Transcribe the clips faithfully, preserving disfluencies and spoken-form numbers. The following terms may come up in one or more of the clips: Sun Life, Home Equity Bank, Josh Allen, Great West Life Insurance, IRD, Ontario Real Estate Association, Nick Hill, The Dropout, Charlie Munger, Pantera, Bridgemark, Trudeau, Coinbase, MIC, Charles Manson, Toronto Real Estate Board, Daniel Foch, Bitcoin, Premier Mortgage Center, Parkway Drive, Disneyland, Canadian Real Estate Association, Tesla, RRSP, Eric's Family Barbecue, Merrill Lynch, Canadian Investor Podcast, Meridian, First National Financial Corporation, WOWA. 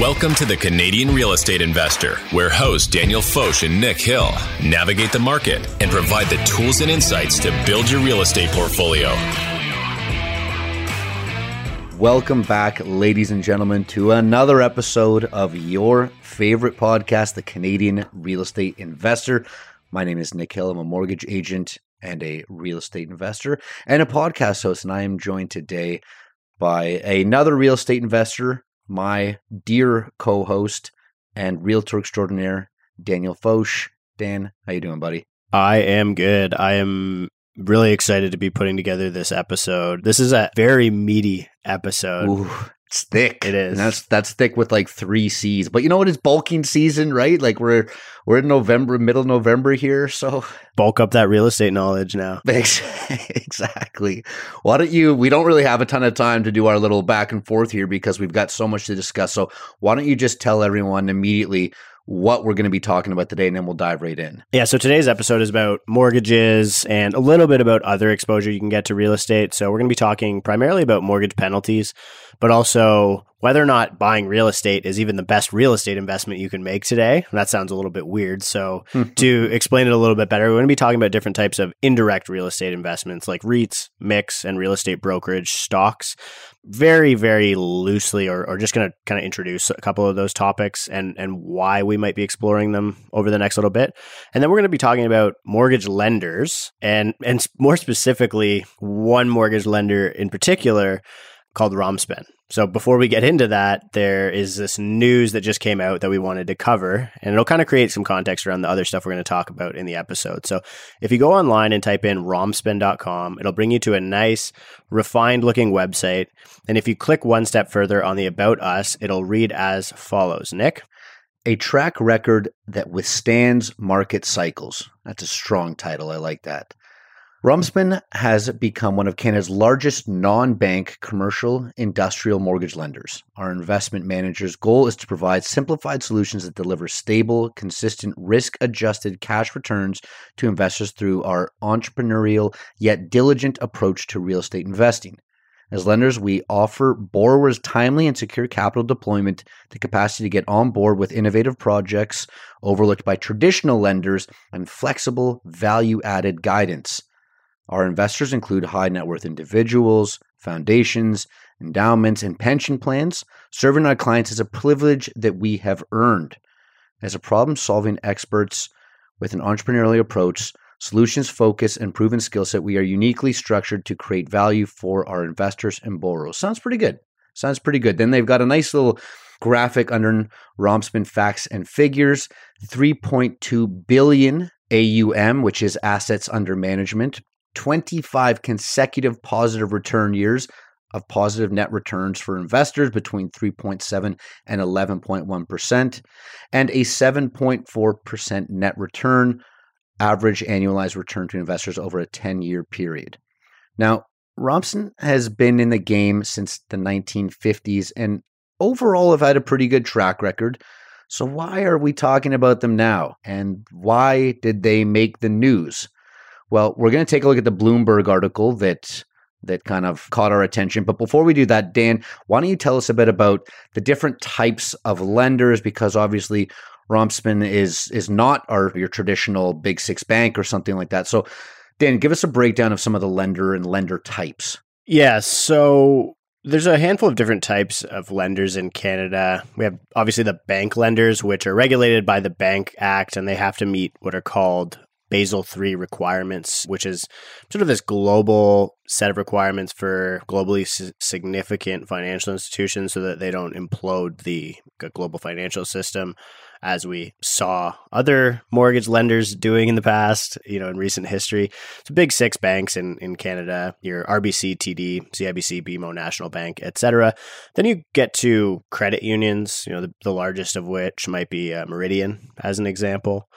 Welcome to the Canadian Real Estate Investor, where hosts Daniel Foch and Nick Hill navigate the market and provide the tools and insights to build your real estate portfolio. Welcome back, ladies and gentlemen, to another episode of your favorite podcast, the Canadian Real Estate Investor. My name is Nick Hill. I'm a mortgage agent and a real estate investor and a podcast host, and I am joined today by another real estate investor, my dear co-host and realtor extraordinaire, Daniel Foch. Dan, how you doing, buddy? I am good. I am really excited to be putting together this episode. This is a very meaty episode. Ooh, it's thick. It is. And that's that's thick with like three C's. But you know what? It's bulking season, right? Like we're we're in November, middle November here. So bulk up that real estate knowledge now. Exactly. Why don't you? We don't really have a ton of time to do our little back and forth here because we've got so much to discuss. So why don't you just tell everyone immediately what we're going to be talking about today, and then we'll dive right in. Yeah, so today's episode is about mortgages and a little bit about other exposure you can get to real estate. So we're going to be talking primarily about mortgage penalties, but also whether or not buying real estate is even the best real estate investment you can make today. That sounds a little bit weird. So to explain it a little bit better, we're going to be talking about different types of indirect real estate investments like REITs, M I Cs, and real estate brokerage stocks. Very, very loosely, or, or just going to kind of introduce a couple of those topics and, and why we might be exploring them over the next little bit. And then we're going to be talking about mortgage lenders and, and more specifically, one mortgage lender in particular called Romspen. So before we get into that, there is this news that just came out that we wanted to cover, and it'll kind of create some context around the other stuff we're going to talk about in the episode. So if you go online and type in romspen dot com, it'll bring you to a nice, refined-looking website. And if you click one step further on the About Us, it'll read as follows. Nick? A track record that withstands market cycles. That's a strong title. I like that. Romspen has become one of Canada's largest non-bank commercial industrial mortgage lenders. Our investment manager's goal is to provide simplified solutions that deliver stable, consistent, risk-adjusted cash returns to investors through our entrepreneurial yet diligent approach to real estate investing. As lenders, we offer borrowers timely and secure capital deployment, the capacity to get on board with innovative projects overlooked by traditional lenders, and flexible, value-added guidance. Our investors include high net worth individuals, foundations, endowments, and pension plans. Serving our clients is a privilege that we have earned. As a problem-solving experts with an entrepreneurial approach, solutions focus, and proven skill set, we are uniquely structured to create value for our investors and borrowers. Sounds pretty good. Sounds pretty good. Then they've got a nice little graphic under Romspen facts and figures, three point two billion A U M, which is assets under management. twenty-five consecutive positive return years of positive net returns for investors between three point seven and eleven point one percent, and a seven point four percent net return, average annualized return to investors over a ten-year period. Now, Romspen has been in the game since the nineteen fifties and overall have had a pretty good track record. So why are we talking about them now? And why did they make the news? Well, we're going to take a look at the Bloomberg article that that kind of caught our attention. But before we do that, Dan, why don't you tell us a bit about the different types of lenders? Because obviously, Romspen is is not our your traditional big six bank or something like that. So, Dan, give us a breakdown of some of the lender and lender types. Yeah, so there's a handful of different types of lenders in Canada. We have obviously the bank lenders, which are regulated by the Bank Act, and they have to meet what are called Basel three requirements, which is sort of this global set of requirements for globally si- significant financial institutions so that they don't implode the global financial system, as we saw other mortgage lenders doing in the past, you know, in recent history. So big six banks in, in Canada, your R B C, T D, C I B C, B M O, National Bank, et cetera. Then you get to credit unions, you know, the, the largest of which might be uh, Meridian, as an example.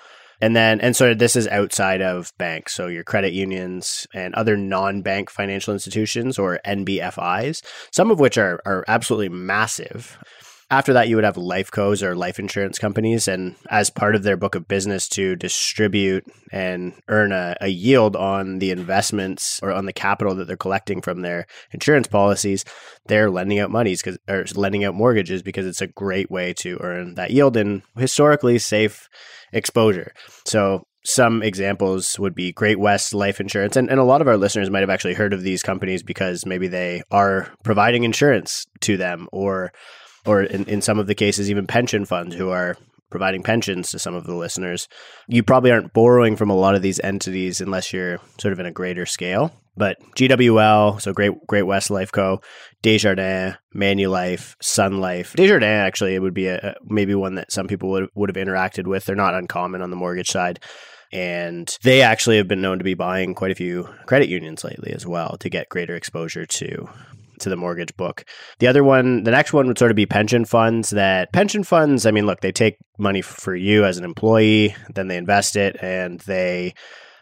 And then, and so this is outside of banks. So your credit unions and other non-bank financial institutions, or N B F Is, some of which are are absolutely massive. After that, you would have life cos or life insurance companies, and as part of their book of business to distribute and earn a, a yield on the investments or on the capital that they're collecting from their insurance policies, they're lending out monies because or lending out mortgages because it's a great way to earn that yield and historically safe exposure. So some examples would be Great West Life Insurance. And, and a lot of our listeners might have actually heard of these companies because maybe they are providing insurance to them or or in, in some of the cases, even pension funds who are providing pensions to some of the listeners. You probably aren't borrowing from a lot of these entities unless you're sort of in a greater scale. But G W L, so Great Great West Life Co., Desjardins, Manulife, Sun Life. Desjardins, actually, it would be a, maybe one that some people would, would have interacted with. They're not uncommon on the mortgage side. And they actually have been known to be buying quite a few credit unions lately as well to get greater exposure to to the mortgage book. The other one, the next one would sort of be pension funds that pension funds, I mean, look, they take money for you as an employee, then they invest it and they,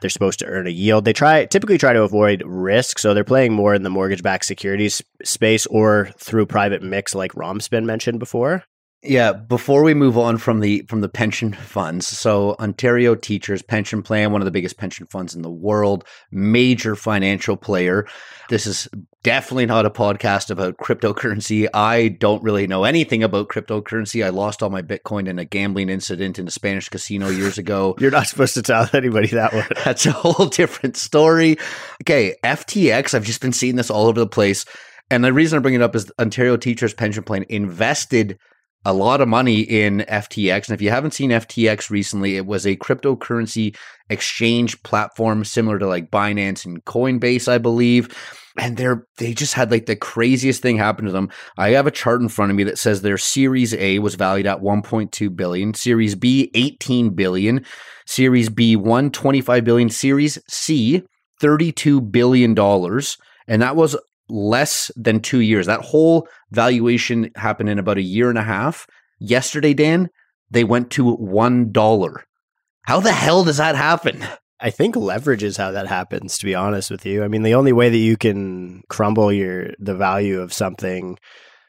they're supposed to earn a yield. They try typically try to avoid risk. So they're playing more in the mortgage-backed securities space or through private mix like Romspen mentioned before. Yeah, before we move on from the from the pension funds, so Ontario Teachers Pension Plan, one of the biggest pension funds in the world, major financial player. This is definitely not a podcast about cryptocurrency. I don't really know anything about cryptocurrency. I lost all my Bitcoin in a gambling incident in a Spanish casino years ago. You're not supposed to tell anybody that one. That's a whole different story. Okay, F T X, I've just been seeing this all over the place. And the reason I bring it up is Ontario Teachers Pension Plan invested a lot of money in F T X. And if you haven't seen F T X recently, it was a cryptocurrency exchange platform similar to like Binance and Coinbase, I believe. And they're they just had like the craziest thing happen to them. I have a chart in front of me that says their Series A was valued at one point two billion dollars, Series B, eighteen billion dollars, Series B one, twenty-five billion dollars, Series C, thirty-two billion dollars. And that was less than two years. That whole valuation happened in about a year and a half. Yesterday, Dan, they went to one dollar. How the hell does that happen? I think leverage is how that happens, to be honest with you. I mean, the only way that you can crumble your the value of something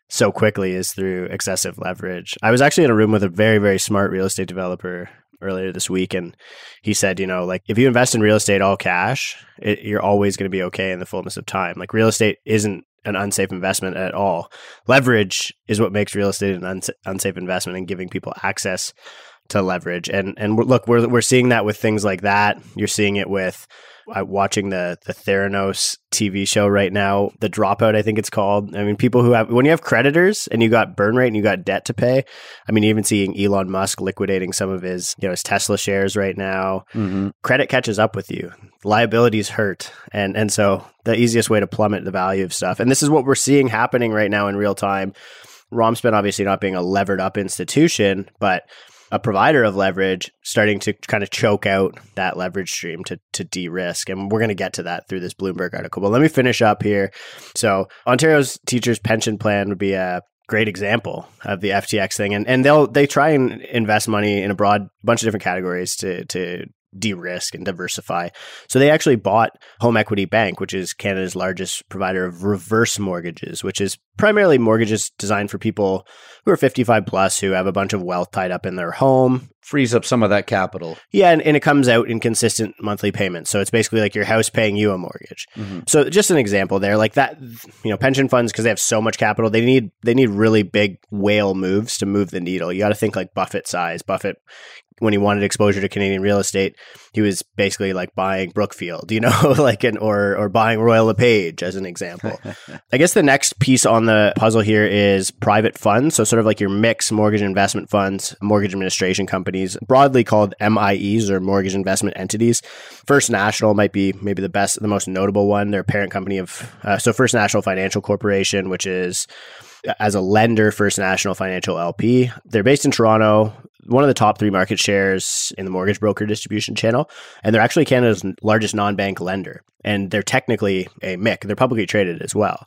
so quickly is through excessive leverage. I was actually in a room with a very, very smart real estate developer earlier this week, and he said, you know, like if you invest in real estate all cash, it, you're always going to be okay in the fullness of time. Like real estate isn't an unsafe investment at all. Leverage is what makes real estate an uns- unsafe investment, and giving people access to leverage. And and look, we're we're seeing that with things like that. You're seeing it with uh, watching the the Theranos T V show right now, The Dropout, I think it's called. I mean, people who have, when you have creditors and you got burn rate and you got debt to pay, I mean, even seeing Elon Musk liquidating some of his, you know, his Tesla shares right now, mm-hmm. Credit catches up with you. Liabilities hurt. And, and so the easiest way to plummet the value of stuff. And this is what we're seeing happening right now in real time. Romspen obviously not being a levered up institution, but a provider of leverage starting to kind of choke out that leverage stream to to de-risk. And we're going to get to that through this Bloomberg article. But let me finish up here. So Ontario's Teachers Pension Plan would be a great example of the F T X thing. And and they'll they try and invest money in a broad bunch of different categories to to de-risk and diversify. So they actually bought Home Equity Bank, which is Canada's largest provider of reverse mortgages, which is primarily mortgages designed for people who are fifty-five plus who have a bunch of wealth tied up in their home. Frees up some of that capital. Yeah, and, and it comes out in consistent monthly payments. So it's basically like your house paying you a mortgage. Mm-hmm. So just an example there, like that, you know, pension funds, because they have so much capital, they need they need really big whale moves to move the needle. You got to think like Buffett size. Buffett, when he wanted exposure to Canadian real estate, he was basically like buying Brookfield, you know, like an or or buying Royal LePage as an example. I guess the next piece on the puzzle here is private funds. So sort of like your mixed mortgage investment funds, mortgage administration companies, broadly called M I Es or mortgage investment entities. First National might be maybe the best, the most notable one. They're a parent company of, uh, so First National Financial Corporation, which is as a lender, First National Financial L P. They're based in Toronto, one of the top three market shares in the mortgage broker distribution channel. And they're actually Canada's largest non-bank lender. And they're technically a M I C. They're publicly traded as well.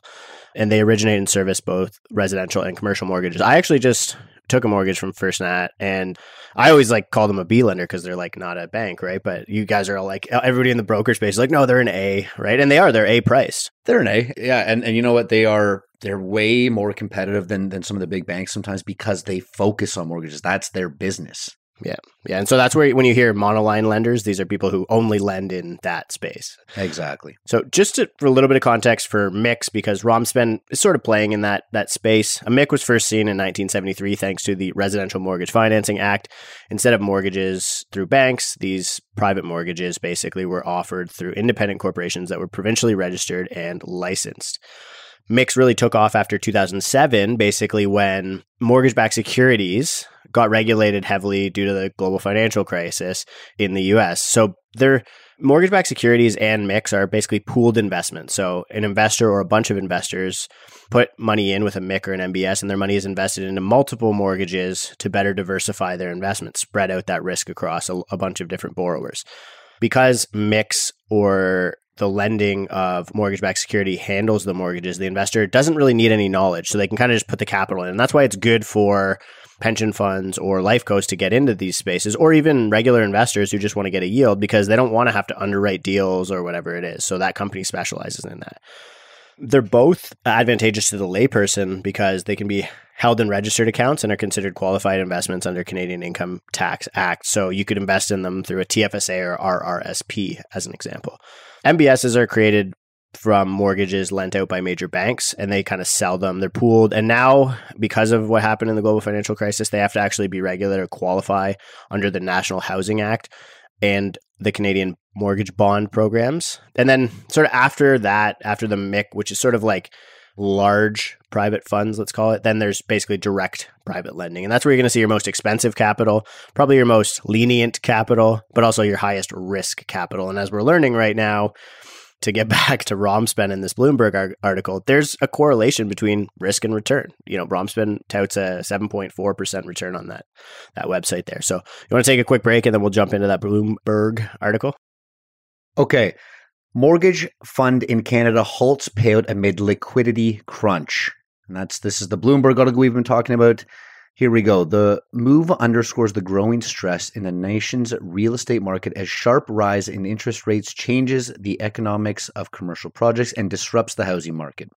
And they originate and service both residential and commercial mortgages. I actually just took a mortgage from First Nat, and I always like call them a B lender because they're like not a bank, right? But you guys are all like, everybody in the broker space is like, no, they're an A, right? And they are, they're A priced. They're an A. Yeah. And, and you know what? They are they're way more competitive than than some of the big banks sometimes because they focus on mortgages. That's their business. Yeah. Yeah. And so that's where, when you hear monoline lenders, these are people who only lend in that space. Exactly. So just to, for a little bit of context for M I C, because Romspen is sort of playing in that that space. A M I C was first seen in nineteen seventy-three thanks to the Residential Mortgage Financing Act. Instead of mortgages through banks, these private mortgages basically were offered through independent corporations that were provincially registered and licensed. M I Cs really took off after two thousand seven, basically when mortgage-backed securities got regulated heavily due to the global financial crisis in the U S. So their mortgage-backed securities and M I Cs are basically pooled investments. So an investor or a bunch of investors put money in with a M I C or an M B S, and their money is invested into multiple mortgages to better diversify their investments, spread out that risk across a, a bunch of different borrowers. Because M I Cs or the lending of mortgage-backed security handles the mortgages, the investor doesn't really need any knowledge. So they can kind of just put the capital in. And that's why it's good for pension funds or life codes to get into these spaces, or even regular investors who just want to get a yield because they don't want to have to underwrite deals or whatever it is. So that company specializes in that. They're both advantageous to the layperson because they can be held in registered accounts and are considered qualified investments under Canadian Income Tax Act. So you could invest in them through a T F S A or R R S P as an example. M B Ss are created from mortgages lent out by major banks, and they kind of sell them. They're pooled. And now, because of what happened in the global financial crisis, they have to actually be regulated or qualify under the National Housing Act and the Canadian mortgage bond programs. And then sort of after that, after the M I C, which is sort of like large private funds, let's call it, then there's basically direct private lending. And that's where you're going to see your most expensive capital, probably your most lenient capital, but also your highest risk capital. And as we're learning right now, to get back to Romspen in this Bloomberg article, there's a correlation between risk and return. You know, Romspen touts a seven point four percent return on that, that website there. So you want to take a quick break and then we'll jump into that Bloomberg article? Okay. Mortgage fund in Canada halts payout amid liquidity crunch. And that's, this is the Bloomberg article we've been talking about. Here we go. The move underscores the growing stress in the nation's real estate market as sharp rise in interest rates changes the economics of commercial projects and disrupts the housing market.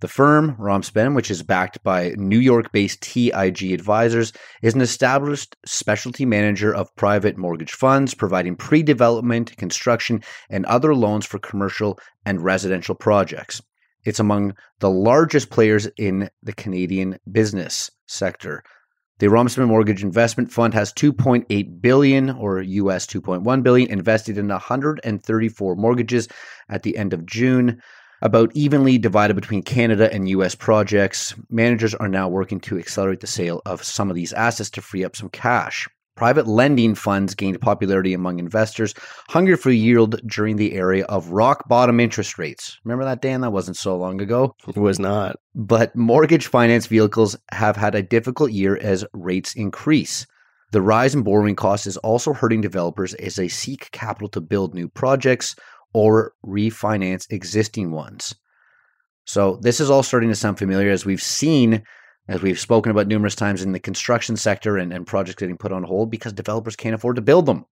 The firm, Romspen, which is backed by New York-based T I G Advisors, is an established specialty manager of private mortgage funds, providing pre-development, construction, and other loans for commercial and residential projects. It's among the largest players in the Canadian business sector. The Romspen Mortgage Investment Fund has two point eight billion dollars or U S two point one billion dollars invested in one hundred thirty-four mortgages at the end of June, about evenly divided between Canada and U S projects. Managers are now working to accelerate the sale of some of these assets to free up some cash. Private lending funds gained popularity among investors hungry for yield during the era of rock bottom interest rates. Remember that, Dan? That wasn't so long ago. It was not. But mortgage finance vehicles have had a difficult year as rates increase. The rise in borrowing costs is also hurting developers as they seek capital to build new projects or refinance existing ones. So this is all starting to sound familiar, as we've seen, as we've spoken about numerous times, in the construction sector and, and projects getting put on hold because developers can't afford to build them.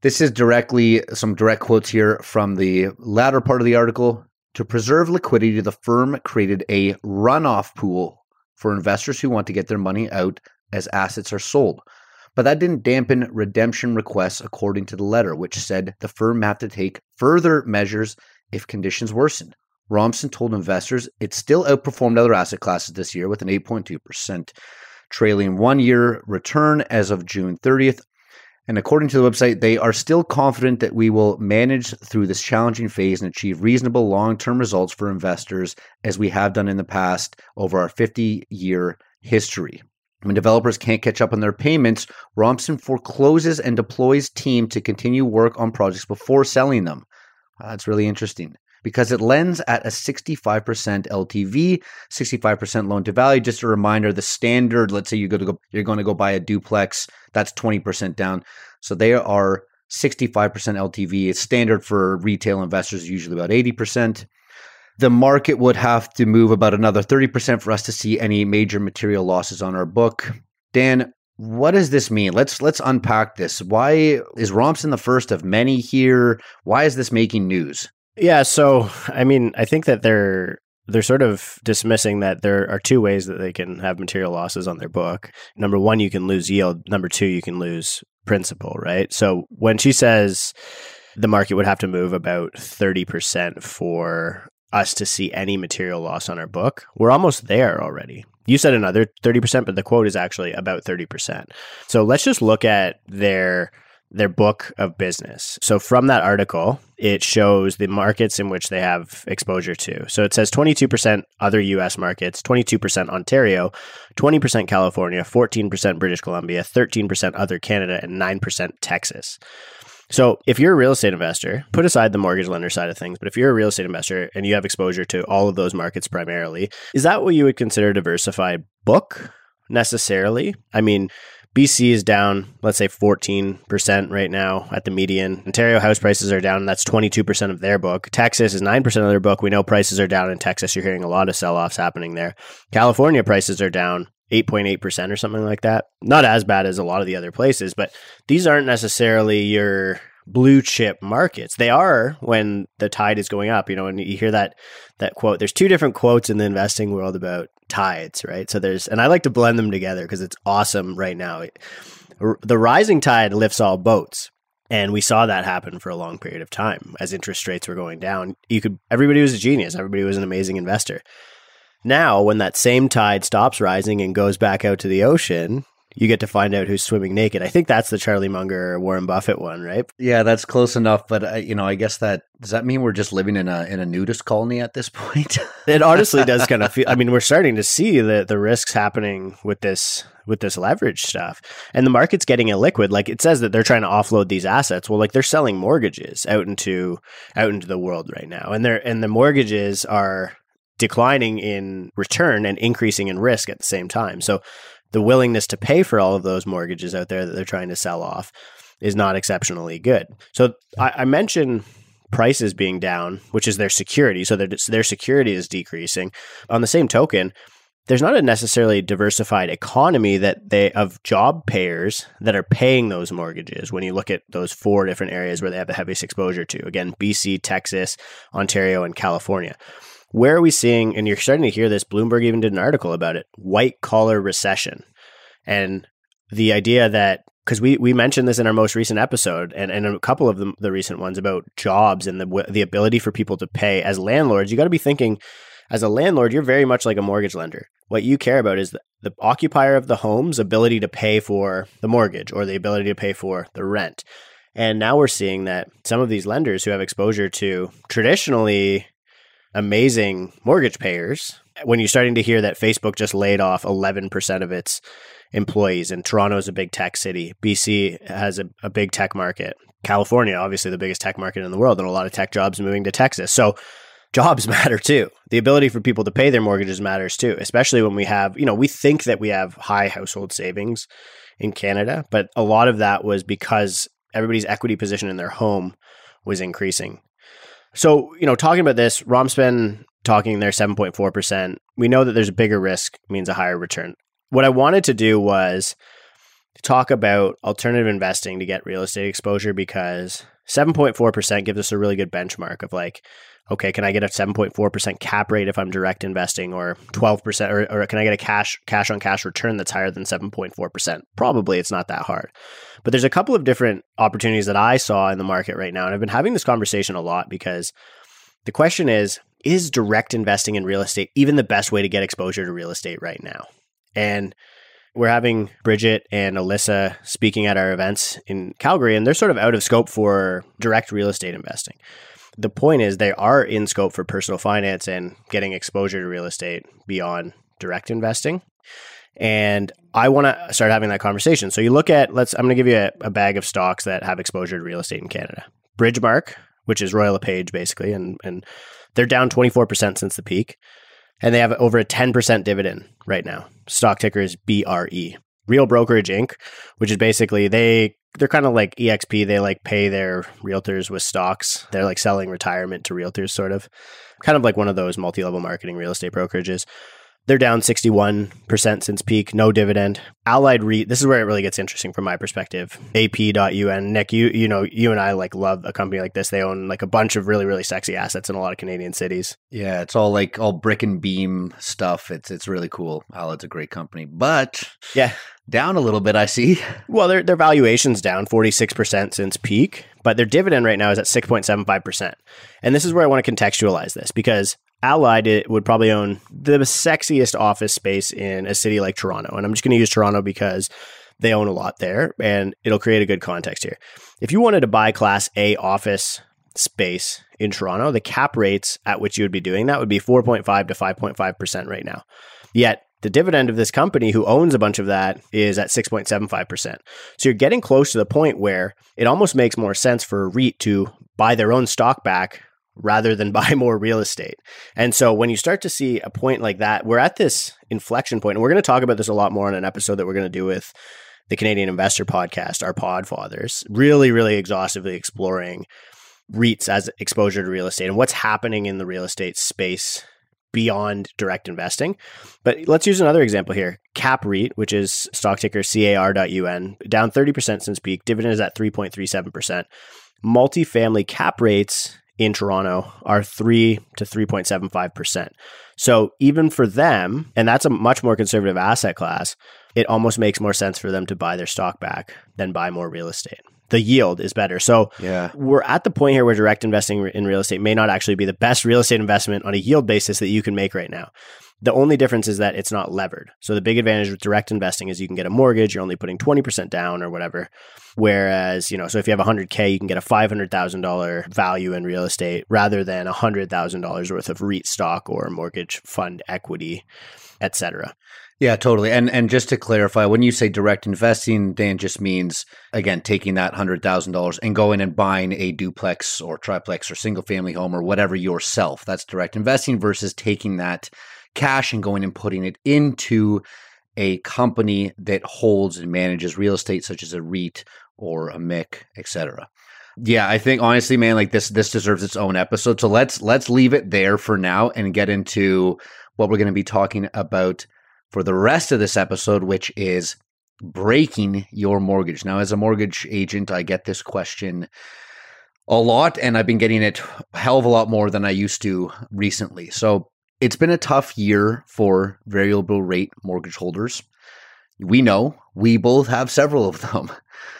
This is directly, some direct quotes here from the latter part of the article. To preserve liquidity, the firm created a runoff pool for investors who want to get their money out as assets are sold. But that didn't dampen redemption requests, according to the letter, which said the firm had to take further measures if conditions worsen. Romspen told investors it still outperformed other asset classes this year with an eight point two percent trailing one-year return as of June thirtieth. And according to the website, they are still confident that we will manage through this challenging phase and achieve reasonable long-term results for investors, as we have done in the past over our fifty-year history. When developers can't catch up on their payments, Romspen forecloses and deploys team to continue work on projects before selling them. Wow, that's really interesting. Because it lends at a sixty-five percent L T V, sixty-five percent loan to value. Just a reminder, the standard, let's say you go to go, you're going to go buy a duplex, that's twenty percent down. So they are sixty-five percent L T V. It's standard for retail investors, usually about eighty percent. The market would have to move about another thirty percent for us to see any major material losses on our book. Dan, what does this mean? Let's let's unpack this. Why is Romspen the first of many here? Why is this making news? Yeah. So, I mean, I think that they're they're sort of dismissing that there are two ways that they can have material losses on their book. Number one, you can lose yield. Number two, you can lose principal, right? So when she says the market would have to move about thirty percent for us to see any material loss on our book, we're almost there already. You said another thirty percent, but the quote is actually about thirty percent. So let's just look at their their book of business. So from that article, it shows the markets in which they have exposure to. So it says twenty-two percent other U S markets, twenty-two percent Ontario, twenty percent California, fourteen percent British Columbia, thirteen percent other Canada, and nine percent Texas. So if you're a real estate investor, put aside the mortgage lender side of things, but if you're a real estate investor and you have exposure to all of those markets primarily, is that what you would consider a diversified book necessarily? I mean, B C is down, let's say fourteen percent right now at the median. Ontario house prices are down. That's twenty-two percent of their book. Texas is nine percent of their book. We know prices are down in Texas. You're hearing a lot of sell-offs happening there. California prices are down eight point eight percent or something like that. Not as bad as a lot of the other places, but these aren't necessarily your blue chip markets. They are when the tide is going up, you know, and you hear that that quote. There's two different quotes in the investing world about tides, right? So there's, and I like to blend them together because it's awesome right now. The rising tide lifts all boats. And we saw that happen for a long period of time as interest rates were going down. You could, everybody was a genius. Everybody was an amazing investor. Now, when that same tide stops rising and goes back out to the ocean, you get to find out who's swimming naked. I think that's the Charlie Munger or Warren Buffett one, right? Yeah, that's close enough. But, uh, you know, I guess that, does that mean we're just living in a in a nudist colony at this point? It honestly does kind of feel, I mean, we're starting to see the, the risks happening with this with this leverage stuff. And the market's getting illiquid. Like it says that they're trying to offload these assets. Well, like they're selling mortgages out into out into the world right now. And they're and the mortgages are declining in return and increasing in risk at the same time. So the willingness to pay for all of those mortgages out there that they're trying to sell off is not exceptionally good. So I, I mentioned prices being down, which is their security. So their, their security is decreasing. On the same token, there's not a necessarily diversified economy that they of job payers that are paying those mortgages when you look at those four different areas where they have the heaviest exposure to. Again, B C, Texas, Ontario, and California. Where are we seeing, and you're starting to hear this, Bloomberg even did an article about it, white-collar recession. And the idea that, because we, we mentioned this in our most recent episode, and, and a couple of the, the recent ones about jobs and the the ability for people to pay. As landlords, you got to be thinking, as a landlord, you're very much like a mortgage lender. What you care about is the, the occupier of the home's ability to pay for the mortgage or the ability to pay for the rent. And now we're seeing that some of these lenders who have exposure to traditionally amazing mortgage payers, when you're starting to hear that Facebook just laid off eleven percent of its employees, and Toronto is a big tech city, B C has a, a big tech market, California, obviously the biggest tech market in the world, and a lot of tech jobs moving to Texas. So jobs matter too. The ability for people to pay their mortgages matters too, especially when we have, you know, we think that we have high household savings in Canada, but a lot of that was because everybody's equity position in their home was increasing. So, you know, talking about this, Romspen talking there seven point four percent. We know that there's a bigger risk means a higher return. What I wanted to do was talk about alternative investing to get real estate exposure, because seven point four percent gives us a really good benchmark of like, okay, can I get a seven point four percent cap rate if I'm direct investing, or twelve percent, or, or can I get a cash cash on cash return that's higher than seven point four percent? Probably it's not that hard. But there's a couple of different opportunities that I saw in the market right now. And I've been having this conversation a lot because the question is, is direct investing in real estate even the best way to get exposure to real estate right now? And we're having Bridget and Alyssa speaking at our events in Calgary, and they're sort of out of scope for direct real estate investing. The point is they are in scope for personal finance and getting exposure to real estate beyond direct investing. And I want to start having that conversation. So you look at, let's, I'm going to give you a, a bag of stocks that have exposure to real estate in Canada. Bridgemark, which is Royal LePage basically, and, and they're down twenty-four percent since the peak. And they have over a ten percent dividend right now. Stock ticker is B R E. Real Brokerage Incorporated, which is basically they... They're kind of like E X P. They like pay their realtors with stocks. They're like selling retirement to realtors, sort of. Kind of like one of those multi-level marketing real estate brokerages. They're down sixty-one percent since peak, no dividend. Allied Re, this is where it really gets interesting from my perspective. A P dot U N. Nick, you you know, you and I like love a company like this. They own like a bunch of really, really sexy assets in a lot of Canadian cities. Yeah, it's all like all brick and beam stuff. It's it's really cool. Allied's a great company. But yeah, down a little bit, I see. Well, their their valuation's down forty-six percent since peak, but their dividend right now is at six point seven five percent. And this is where I want to contextualize this, because Allied it would probably own the sexiest office space in a city like Toronto. And I'm just going to use Toronto because they own a lot there and it'll create a good context here. If you wanted to buy Class A office space in Toronto, the cap rates at which you would be doing that would be four point five to five point five percent right now. Yet the dividend of this company who owns a bunch of that is at six point seven five percent. So you're getting close to the point where it almost makes more sense for a REIT to buy their own stock back rather than buy more real estate. And so when you start to see a point like that, we're at this inflection point, and we're going to talk about this a lot more on an episode that we're going to do with the Canadian Investor Podcast, our podfathers, really, really exhaustively exploring REITs as exposure to real estate and what's happening in the real estate space beyond direct investing. But let's use another example here. Cap REIT, which is stock ticker C A R dot U N, down thirty percent since peak, dividend is at three point three seven percent. Multifamily cap rates in Toronto are three to three point seven five percent. So even for them, and that's a much more conservative asset class, it almost makes more sense for them to buy their stock back than buy more real estate. The yield is better. So yeah, we're at the point here where direct investing in real estate may not actually be the best real estate investment on a yield basis that you can make right now. The only difference is that it's not levered. So the big advantage with direct investing is you can get a mortgage, you're only putting twenty percent down or whatever. Whereas, you know, so if you have one hundred K, you can get a five hundred thousand dollars value in real estate rather than one hundred thousand dollars worth of REIT stock or mortgage fund equity, et cetera. Yeah, totally. And and just to clarify, when you say direct investing, Dan, just means, again, taking that one hundred thousand dollars and going and buying a duplex or triplex or single family home or whatever yourself. That's direct investing versus taking that cash and going and putting it into a company that holds and manages real estate, such as a REIT or a M I C, et cetera. Yeah, I think honestly, man, like this this deserves its own episode. So let's let's leave it there for now and get into what we're going to be talking about for the rest of this episode, which is breaking your mortgage. Now, as a mortgage agent, I get this question a lot, and I've been getting it a hell of a lot more than I used to recently. So it's been a tough year for variable rate mortgage holders. We know we both have several of them.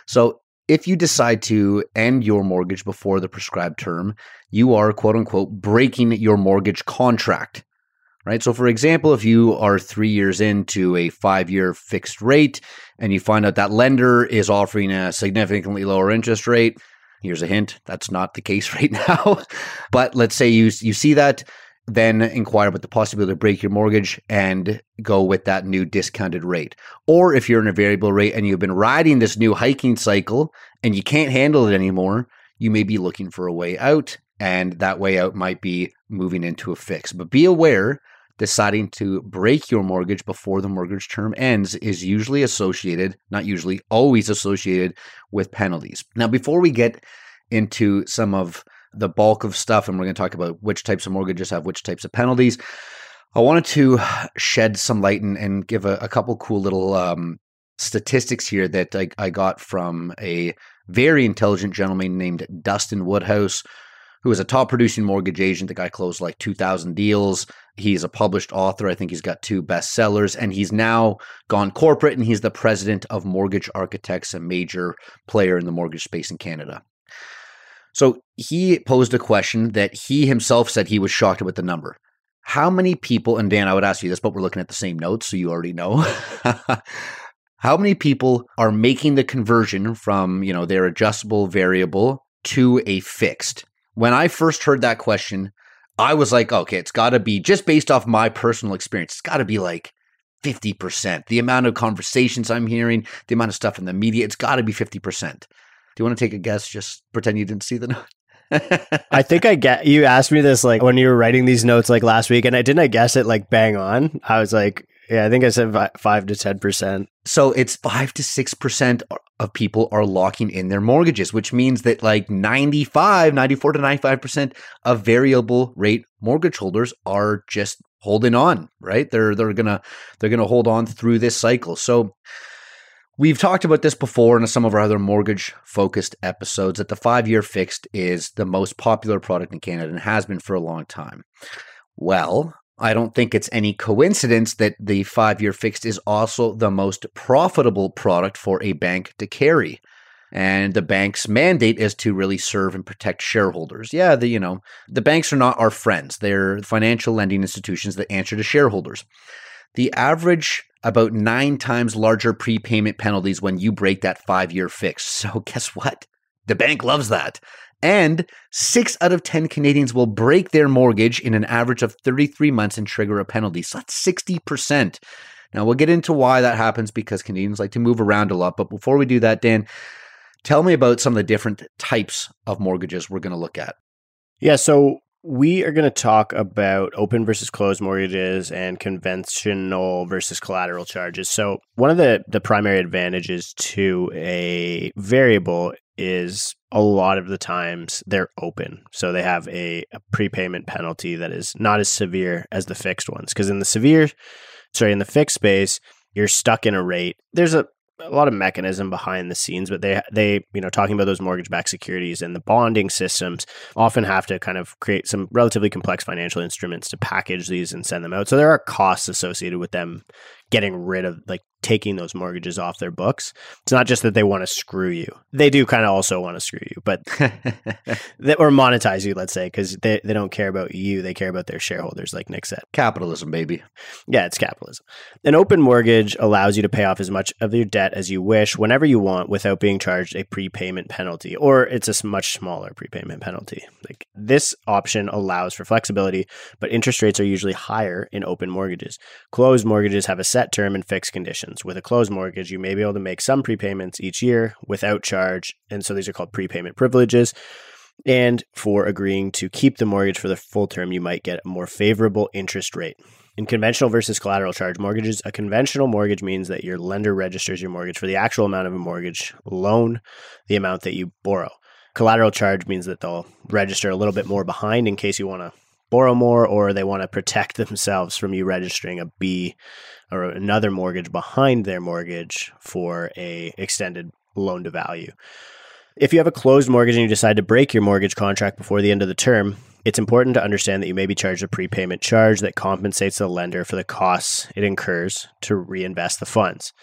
So if you decide to end your mortgage before the prescribed term, you are, quote unquote, breaking your mortgage contract. Right. So, for example, if you are three years into a five-year fixed rate and you find out that lender is offering a significantly lower interest rate, here's a hint, that's not the case right now. But let's say you you see that, then inquire about the possibility to break your mortgage and go with that new discounted rate. Or if you're in a variable rate and you've been riding this new hiking cycle and you can't handle it anymore, you may be looking for a way out. And that way out might be moving into a fix. But be aware, deciding to break your mortgage before the mortgage term ends is usually associated, not usually, always associated with penalties. Now, before we get into some of the bulk of stuff, and we're going to talk about which types of mortgages have which types of penalties, I wanted to shed some light and, and give a, a couple cool little um, statistics here that I, I got from a very intelligent gentleman named Dustin Woodhouse, who is a top producing mortgage agent. The guy closed like two thousand deals. He's a published author. I think he's got two bestsellers, and he's now gone corporate, and he's the president of Mortgage Architects, a major player in the mortgage space in Canada. So he posed a question that he himself said he was shocked about the number. How many people, and Dan, I would ask you this, but we're looking at the same notes, so you already know. How many people are making the conversion from, you know, their adjustable variable to a fixed? When I first heard that question, I was like, okay, it's got to be, just based off my personal experience, it's got to be like fifty percent. The amount of conversations I'm hearing, the amount of stuff in the media, it's got to be fifty percent. Do you want to take a guess? Just pretend you didn't see the note. I think I get, you asked me this like when you were writing these notes like last week, and I didn't I guess it like bang on. I was like, yeah, I think I said five to ten percent. So it's five to six percent of people are locking in their mortgages, which means that like ninety-five, ninety-four to ninety-five percent of variable rate mortgage holders are just holding on, right? They're they're gonna they're gonna hold on through this cycle. So we've talked about this before in some of our other mortgage-focused episodes, that the five-year fixed is the most popular product in Canada and has been for a long time. Well, I don't think it's any coincidence that the five-year fixed is also the most profitable product for a bank to carry. And the bank's mandate is to really serve and protect shareholders. Yeah, the, you know, the banks are not our friends. They're financial lending institutions that answer to shareholders. The average about nine times larger prepayment penalties when you break that five-year fix. So guess what? The bank loves that. And six out of ten Canadians will break their mortgage in an average of thirty-three months and trigger a penalty. So that's sixty percent. Now, we'll get into why that happens because Canadians like to move around a lot. But before we do that, Dan, tell me about some of the different types of mortgages we're going to look at. Yeah, so we are going to talk about open versus closed mortgages and conventional versus collateral charges. So one of the, the primary advantages to a variable is a lot of the times they're open. So they have a, a prepayment penalty that is not as severe as the fixed ones. Because in the severe, sorry, in the fixed space, you're stuck in a rate. There's a a lot of mechanism behind the scenes, but they, they, you know, talking about those mortgage-backed securities and the bonding systems often have to kind of create some relatively complex financial instruments to package these and send them out. So there are costs associated with them getting rid of, like, taking those mortgages off their books. It's not just that they want to screw you. They do kind of also want to screw you, but they, or monetize you, let's say, because they, they don't care about you. They care about their shareholders, like Nick said. Capitalism, baby. Yeah, it's capitalism. An open mortgage allows you to pay off as much of your debt as you wish whenever you want without being charged a prepayment penalty, or it's a much smaller prepayment penalty. Like, this option allows for flexibility, but interest rates are usually higher in open mortgages. Closed mortgages have a set term and fixed conditions. With a closed mortgage, you may be able to make some prepayments each year without charge. And so these are called prepayment privileges. And for agreeing to keep the mortgage for the full term, you might get a more favorable interest rate. In conventional versus collateral charge mortgages, a conventional mortgage means that your lender registers your mortgage for the actual amount of a mortgage loan, the amount that you borrow. Collateral charge means that they'll register a little bit more behind in case you want to borrow more, or they want to protect themselves from you registering a B or another mortgage behind their mortgage for a extended loan to value. If you have a closed mortgage and you decide to break your mortgage contract before the end of the term, it's important to understand that you may be charged a prepayment charge that compensates the lender for the costs it incurs to reinvest the funds.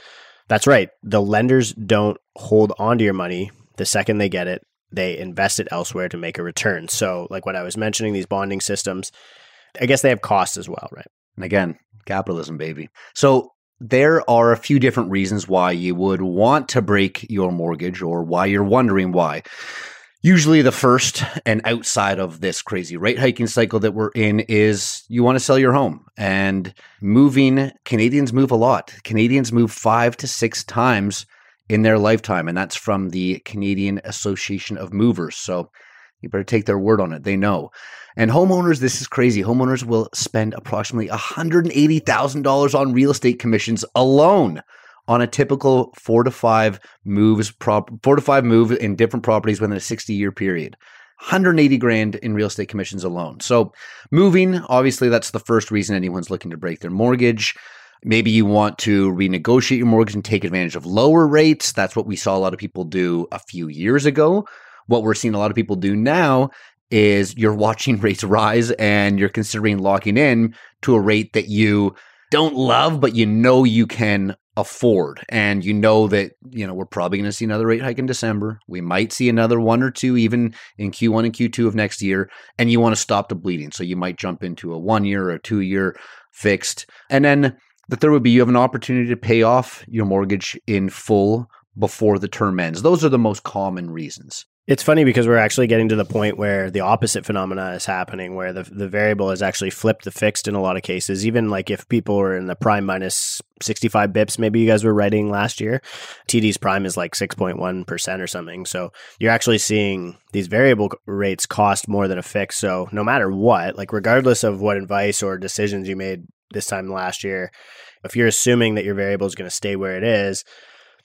That's right. The lenders don't hold onto your money the second they get it. They invest it elsewhere to make a return. So like what I was mentioning, these bonding systems, I guess they have costs as well, right? And again, capitalism, baby. So there are a few different reasons why you would want to break your mortgage or why you're wondering why. Usually the first and outside of this crazy rate hiking cycle that we're in is you want to sell your home. And moving, Canadians move a lot. Canadians move five to six times in their lifetime, and that's from the Canadian Association of Movers. So you better take their word on it. They know. And homeowners, this is crazy. Homeowners will spend approximately one hundred eighty thousand dollars on real estate commissions alone on a typical four to five moves, prop, four to five move in different properties within a sixty-year period. one hundred eighty grand in real estate commissions alone. So moving, obviously, that's the first reason anyone's looking to break their mortgage. Maybe you want to renegotiate your mortgage and take advantage of lower rates. That's what we saw a lot of people do a few years ago. What we're seeing a lot of people do now is you're watching rates rise and you're considering locking in to a rate that you don't love, but you know you can afford. And you know that, you know, we're probably going to see another rate hike in December. We might see another one or two even in Q one and Q two of next year. And you want to stop the bleeding. So you might jump into a one-year or a two-year fixed. And then the third would be you have an opportunity to pay off your mortgage in full before the term ends. Those are the most common reasons. It's funny because we're actually getting to the point where the opposite phenomena is happening, where the the variable has actually flipped the fixed in a lot of cases. Even like if people were in the prime minus sixty-five bips, maybe you guys were writing last year, T D's prime is like six point one percent or something. So you're actually seeing these variable rates cost more than a fixed. So no matter what, like regardless of what advice or decisions you made this time last year, if you're assuming that your variable is going to stay where it is,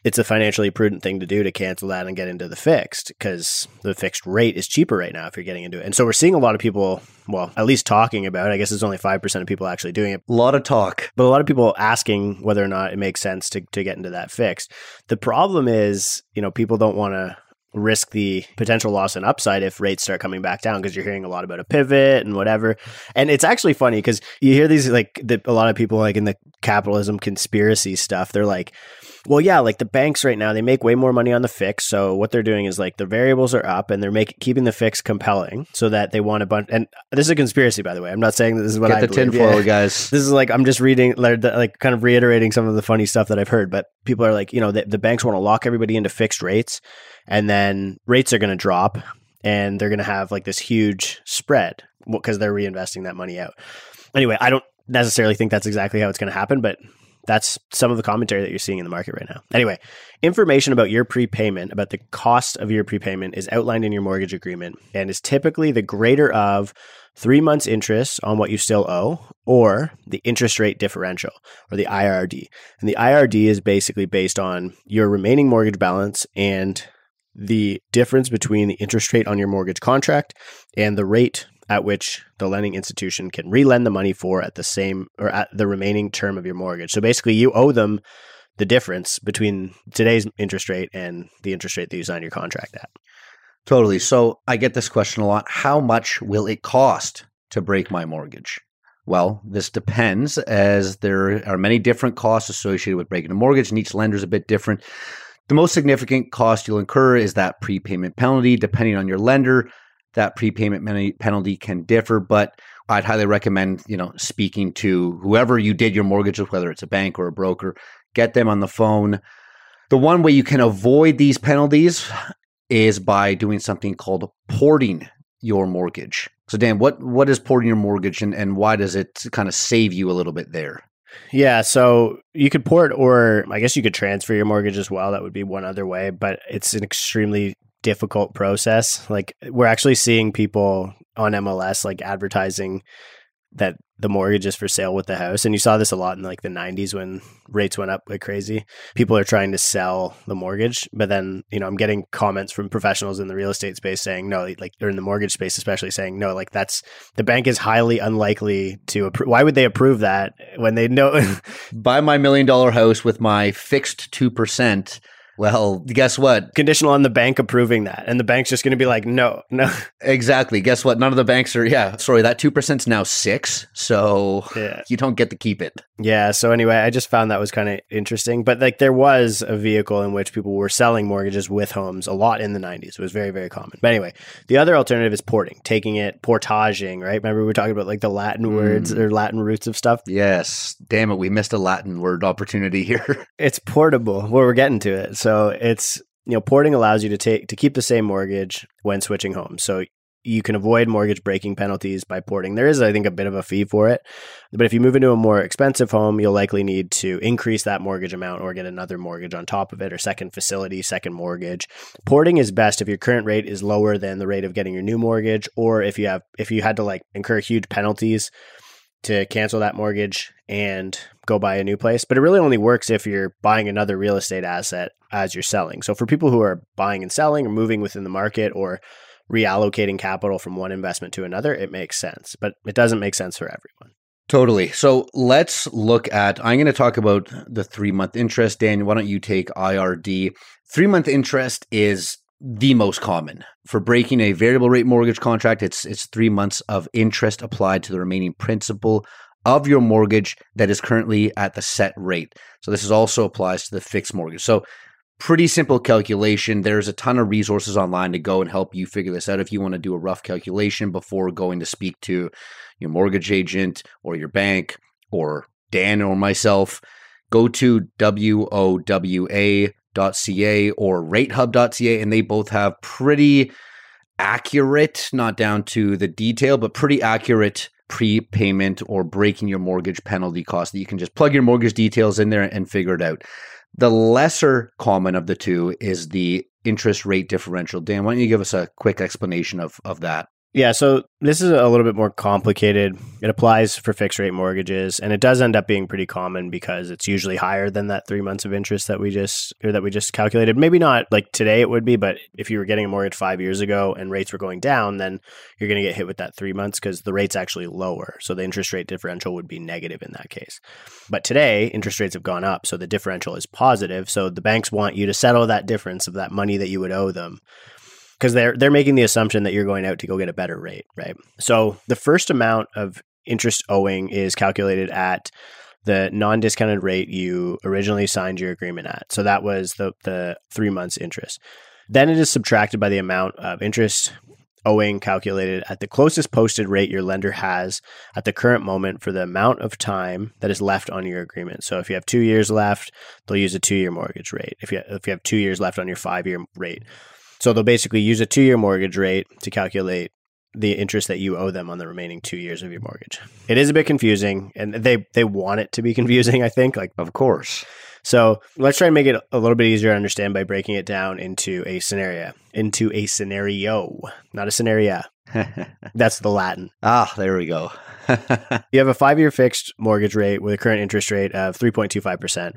it's a financially prudent thing to do to cancel that and get into the fixed, because the fixed rate is cheaper right now if you're getting into it. And so we're seeing a lot of people, well, at least talking about it. I guess it's only five percent of people actually doing it. A lot of talk. But a lot of people asking whether or not it makes sense to, to get into that fixed. The problem is, you know, people don't want to risk the potential loss and upside if rates start coming back down, because you're hearing a lot about a pivot and whatever. And it's actually funny because you hear these, like, the, a lot of people like in the capitalism conspiracy stuff, they're like, well, yeah, like the banks right now, they make way more money on the fix. So what they're doing is like the variables are up and they're making keeping the fix compelling so that they want a bunch. And this is a conspiracy, by the way. I'm not saying that this is what Get I believe. Get the tinfoil, yeah. guys. This is like, I'm just reading, like kind of reiterating some of the funny stuff that I've heard. But people are like, you know, the, the banks want to lock everybody into fixed rates, and then rates are going to drop and they're going to have like this huge spread because they're reinvesting that money out. Anyway, I don't necessarily think that's exactly how it's going to happen, but that's some of the commentary that you're seeing in the market right now. Anyway, information about your prepayment, about the cost of your prepayment, is outlined in your mortgage agreement and is typically the greater of three months interest on what you still owe, or the interest rate differential, or the I R D. And the I R D is basically based on your remaining mortgage balance and the difference between the interest rate on your mortgage contract and the rate at which the lending institution can relend the money for at the same or at the remaining term of your mortgage. So basically you owe them the difference between today's interest rate and the interest rate that you signed your contract at. Totally. So I get this question a lot. How much will it cost to break my mortgage? Well, this depends, as there are many different costs associated with breaking a mortgage and each lender is a bit different. The most significant cost you'll incur is that prepayment penalty. Depending on your lender, that prepayment penalty can differ, but I'd highly recommend, you know, speaking to whoever you did your mortgage with, whether it's a bank or a broker, get them on the phone. The one way you can avoid these penalties is by doing something called porting your mortgage. So Dan, what, what is porting your mortgage, and, and why does it kind of save you a little bit there? Yeah. So you could port, or I guess you could transfer your mortgage as well. That would be one other way, but it's an extremely difficult process. Like, we're actually seeing people on M L S like advertising that the mortgage is for sale with the house. And you saw this a lot in like the nineties when rates went up like crazy. People are trying to sell the mortgage, but then, you know, I'm getting comments from professionals in the real estate space saying, no, like, or in the mortgage space, especially, saying, no, like that's, the bank is highly unlikely to approve. Why would they approve that when they know? Buy my million dollar house with my fixed two percent. Well, guess what? Conditional on the bank approving that. And the bank's just going to be like, no, no. Exactly. Guess what? None of the banks are, yeah, sorry, that two percent is now six. So yeah, you don't get to keep it. Yeah. So anyway, I just found that was kind of interesting. But like, there was a vehicle in which people were selling mortgages with homes a lot in the nineties. It was very, very common. But anyway, the other alternative is porting, taking it, portaging, right? Remember we were talking about like the Latin mm. words or Latin roots of stuff? Yes. Damn it. We missed a Latin word opportunity here. It's portable. Well, we're getting to it. So So it's, you know, porting allows you to take to keep the same mortgage when switching homes. So you can avoid mortgage breaking penalties by porting. There is, I think, a bit of a fee for it. But if you move into a more expensive home, you'll likely need to increase that mortgage amount or get another mortgage on top of it, or second facility, second mortgage. Porting is best if your current rate is lower than the rate of getting your new mortgage, or if you have if you had to like incur huge penalties to cancel that mortgage and go buy a new place. But it really only works if you're buying another real estate asset as you're selling. So for people who are buying and selling or moving within the market or reallocating capital from one investment to another, it makes sense, but it doesn't make sense for everyone. Totally. So let's look at, I'm going to talk about the three-month interest. Dan, why don't you take I R D? Three-month interest is the most common. For breaking a variable rate mortgage contract, it's it's three months of interest applied to the remaining principal of your mortgage that is currently at the set rate. So this is also applies to the fixed mortgage. So pretty simple calculation. There's a ton of resources online to go and help you figure this out if you want to do a rough calculation before going to speak to your mortgage agent or your bank or Dan or myself. Go to W O W A dot C A or ratehub dot C A, and they both have pretty accurate, not down to the detail, but pretty accurate prepayment or breaking your mortgage penalty cost that you can just plug your mortgage details in there and figure it out. The lesser common of the two is the interest rate differential. Dan, why don't you give us a quick explanation of, of that? Yeah, so this is a little bit more complicated. It applies for fixed rate mortgages, and it does end up being pretty common because it's usually higher than that three months of interest that we just or that we just calculated. Maybe not like today it would be, but if you were getting a mortgage five years ago and rates were going down, then you're going to get hit with that three months because the rate's actually lower. So the interest rate differential would be negative in that case. But today, interest rates have gone up, so the differential is positive. So the banks want you to settle that difference of that money that you would owe them, because they're they're making the assumption that you're going out to go get a better rate, right? So the first amount of interest owing is calculated at the non-discounted rate you originally signed your agreement at. So that was the, the three months interest. Then it is subtracted by the amount of interest owing calculated at the closest posted rate your lender has at the current moment for the amount of time that is left on your agreement. So if you have two years left, they'll use a two-year mortgage rate. If you, if you have two years left on your five-year rate. So they'll basically use a two-year mortgage rate to calculate the interest that you owe them on the remaining two years of your mortgage. It is a bit confusing, and they they want it to be confusing, I think. Like, of course. So let's try and make it a little bit easier to understand by breaking it down into a scenario. Into a scenario, not a scenaria. That's the Latin. Ah, there we go. You have a five-year fixed mortgage rate with a current interest rate of three point two five percent.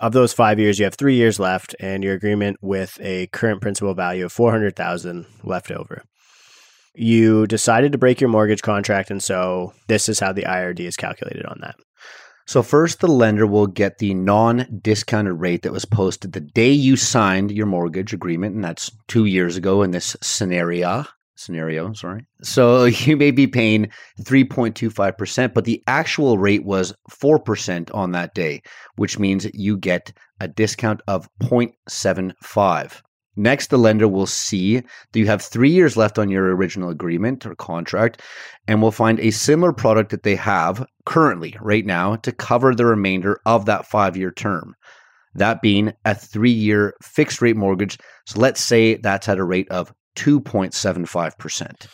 Of those five years, you have three years left, and your agreement with a current principal value of four hundred thousand dollars left over. You decided to break your mortgage contract, and so this is how the I R D is calculated on that. So first, the lender will get the non-discounted rate that was posted the day you signed your mortgage agreement, and that's two years ago in this scenario. Scenario, sorry. So you may be paying three point two five percent, but the actual rate was four percent on that day, which means you get a discount of zero point seven five. Next, the lender will see that you have three years left on your original agreement or contract, and will find a similar product that they have currently right now to cover the remainder of that five-year term. That being a three-year fixed rate mortgage. So let's say that's at a rate of two point seven five percent.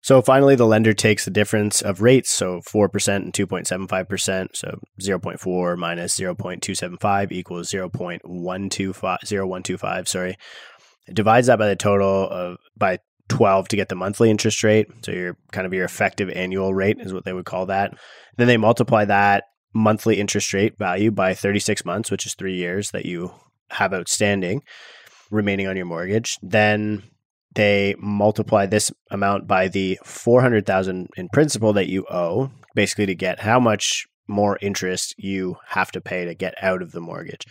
So finally, the lender takes the difference of rates, so four percent and two point seven five percent, so zero point four minus zero point two seven five equals zero point one two five, zero point one two five, sorry. It divides that by the total of by twelve to get the monthly interest rate, so your kind of your effective annual rate is what they would call that. Then they multiply that monthly interest rate value by thirty-six months, which is three years that you have outstanding remaining on your mortgage. Then they multiply this amount by the four hundred thousand dollars in principal that you owe, basically to get how much more interest you have to pay to get out of the mortgage.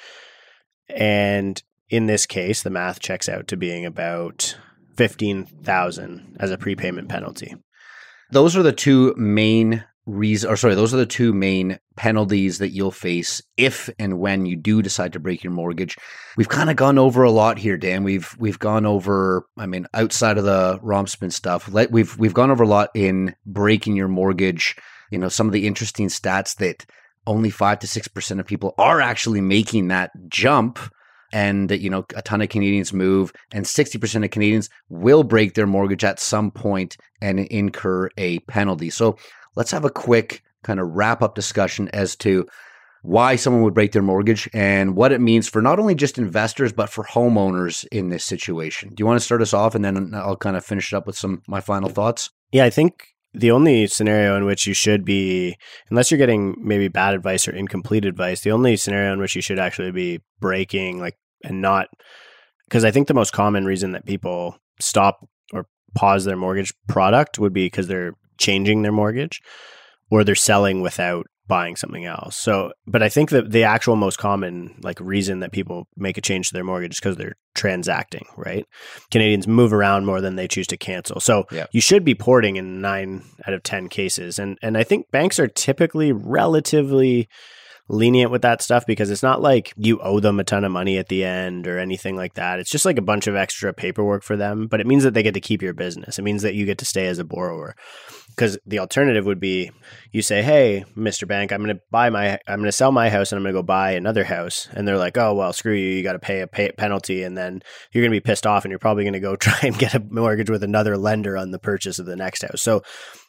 And in this case, the math checks out to being about fifteen thousand dollars as a prepayment penalty. Those are the two main reasons, or sorry, those are the two main penalties that you'll face if and when you do decide to break your mortgage. We've kind of gone over a lot here, Dan. We've we've gone over, I mean, outside of the Romspen stuff, let, we've we've gone over a lot in breaking your mortgage. You know, some of the interesting stats that only five to six percent of people are actually making that jump, and that, you know, a ton of Canadians move, and sixty percent of Canadians will break their mortgage at some point and incur a penalty. So let's have a quick kind of wrap-up discussion as to why someone would break their mortgage and what it means for not only just investors, but for homeowners in this situation. Do you want to start us off, and then I'll kind of finish it up with some my final thoughts? Yeah, I think the only scenario in which you should be, unless you're getting maybe bad advice or incomplete advice, the only scenario in which you should actually be breaking, like, and not, because I think the most common reason that people stop or pause their mortgage product would be because they're changing their mortgage, or they're selling without buying something else. So, but I think that the actual most common like reason that people make a change to their mortgage is because they're transacting, right? Canadians move around more than they choose to cancel. So yeah, you should be porting in nine out of ten cases. And and I think banks are typically relatively lenient with that stuff because it's not like you owe them a ton of money at the end or anything like that. It's just like a bunch of extra paperwork for them, but it means that they get to keep your business. It means that you get to stay as a borrower. Because the alternative would be you say, hey, Mister Bank, I'm going to buy my, I'm going to sell my house and I'm going to go buy another house. And they're like, oh, well, screw you. You got to pay a pay- penalty. And then you're going to be pissed off and you're probably going to go try and get a mortgage with another lender on the purchase of the next house. So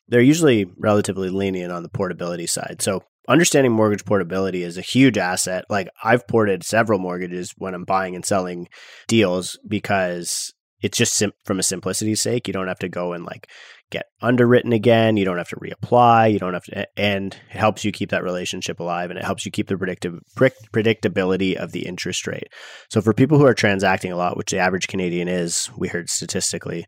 they're usually relatively lenient on the portability side. So understanding mortgage portability is a huge asset. Like I've ported several mortgages when I'm buying and selling deals because it's just sim- from a simplicity's sake. You don't have to go and like get underwritten again. You don't have to reapply. You don't have to, and it helps you keep that relationship alive, and it helps you keep the predictive predict- predictability of the interest rate. So for people who are transacting a lot, which the average Canadian is, we heard statistically,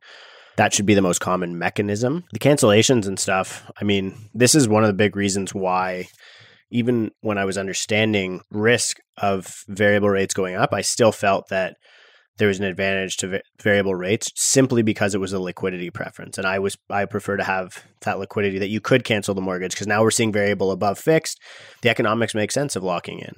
that should be the most common mechanism. The cancellations and stuff, I mean, this is one of the big reasons why even when I was understanding risk of variable rates going up, I still felt that there was an advantage to va- variable rates simply because it was a liquidity preference. And I was I prefer to have that liquidity that you could cancel the mortgage, because now we're seeing variable above fixed. The economics make sense of locking in,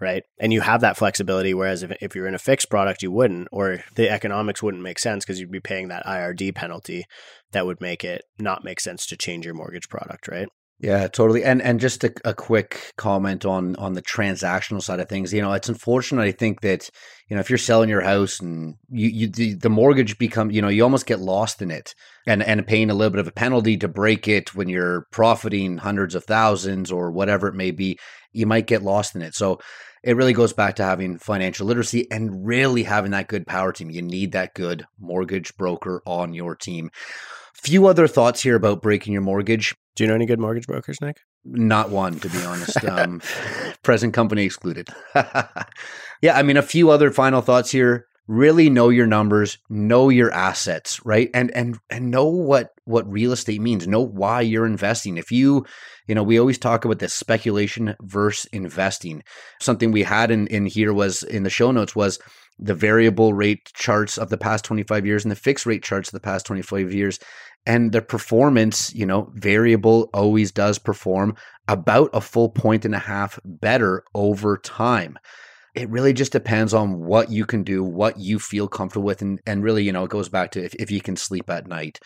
right? And you have that flexibility, whereas if, if you're in a fixed product, you wouldn't, or the economics wouldn't make sense because you'd be paying that I R D penalty that would make it not make sense to change your mortgage product, right? Yeah, totally. And and just a, a quick comment on on the transactional side of things. You know, it's unfortunate, I think, that, you know, if you're selling your house and you, you the, the mortgage becomes, you know, you almost get lost in it and, and paying a little bit of a penalty to break it when you're profiting hundreds of thousands or whatever it may be, you might get lost in it. So it really goes back to having financial literacy and really having that good power team. You need that good mortgage broker on your team. Few other thoughts here about breaking your mortgage. Do you know any good mortgage brokers, Nick? Not one, to be honest. Um, present company excluded. Yeah, I mean, a few other final thoughts here. Really know your numbers, know your assets, right? And and and know what what real estate means. Know why you're investing. If you, you know, we always talk about this speculation versus investing. Something we had in, in here was in the show notes was the variable rate charts of the past twenty-five years and the fixed rate charts of the past twenty-five years. And their performance, you know, variable always does perform about a full point and a half better over time. It really just depends on what you can do, what you feel comfortable with. And, and really, you know, it goes back to if, if you can sleep at night.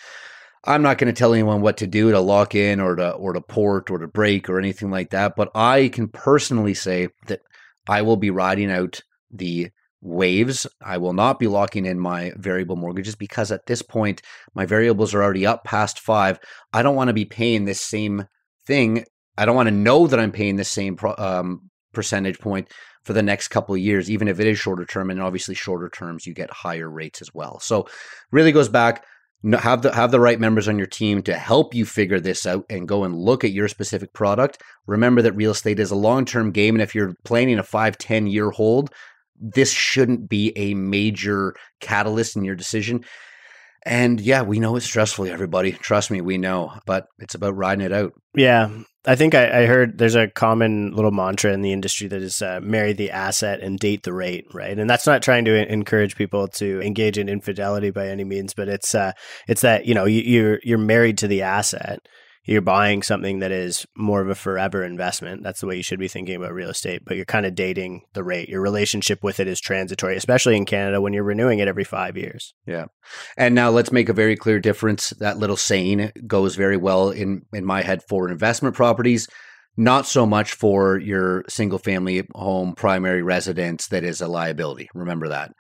I'm not going to tell anyone what to do to lock in or to, or to port or to break or anything like that. But I can personally say that I will be riding out the waves. I will not be locking in my variable mortgages because at this point, my variables are already up past five. I don't want to be paying this same thing. I don't want to know that I'm paying the same um, percentage point for the next couple of years, even if it is shorter term. And obviously shorter terms, you get higher rates as well. So really goes back, have the, have the right members on your team to help you figure this out and go and look at your specific product. Remember that real estate is a long-term game. And if you're planning a five, ten year hold, this shouldn't be a major catalyst in your decision. And yeah, we know it's stressful, everybody. Trust me, we know, but it's about riding it out. Yeah. I think I, I heard there's a common little mantra in the industry that is uh, marry the asset and date the rate, right? And that's not trying to encourage people to engage in infidelity by any means, but it's uh, it's that, you know, you, you're you're married to the asset. You're buying something that is more of a forever investment. That's the way you should be thinking about real estate, but you're kind of dating the rate. Your relationship with it is transitory, especially in Canada when you're renewing it every five years. Yeah. And now let's make a very clear difference. That little saying goes very well in, in my head for investment properties, not so much for your single family home, primary residence that is a liability. Remember that.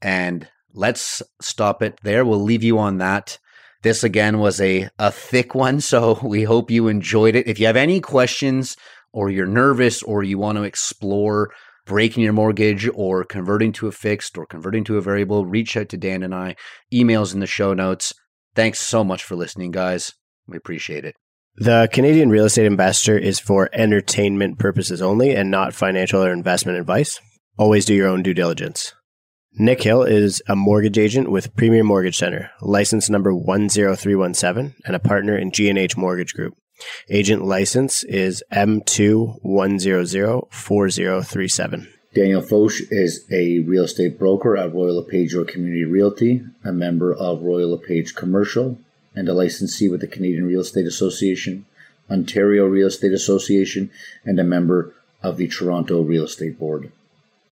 And let's stop it there. We'll leave you on that. This, again, was a, a thick one, so we hope you enjoyed it. If you have any questions or you're nervous or you want to explore breaking your mortgage or converting to a fixed or converting to a variable, reach out to Dan and I. Email's in the show notes. Thanks so much for listening, guys. We appreciate it. The Canadian Real Estate Investor is for entertainment purposes only and not financial or investment advice. Always do your own due diligence. Nick Hill is a mortgage agent with Premier Mortgage Center, license number one zero three one seven, and a partner in G and H Mortgage Group. Agent license is M two one zero zero four zero three seven. Daniel Foch is a real estate broker at Royal LePage or Community Realty, a member of Royal LePage Commercial, and a licensee with the Canadian Real Estate Association, Ontario Real Estate Association, and a member of the Toronto Real Estate Board.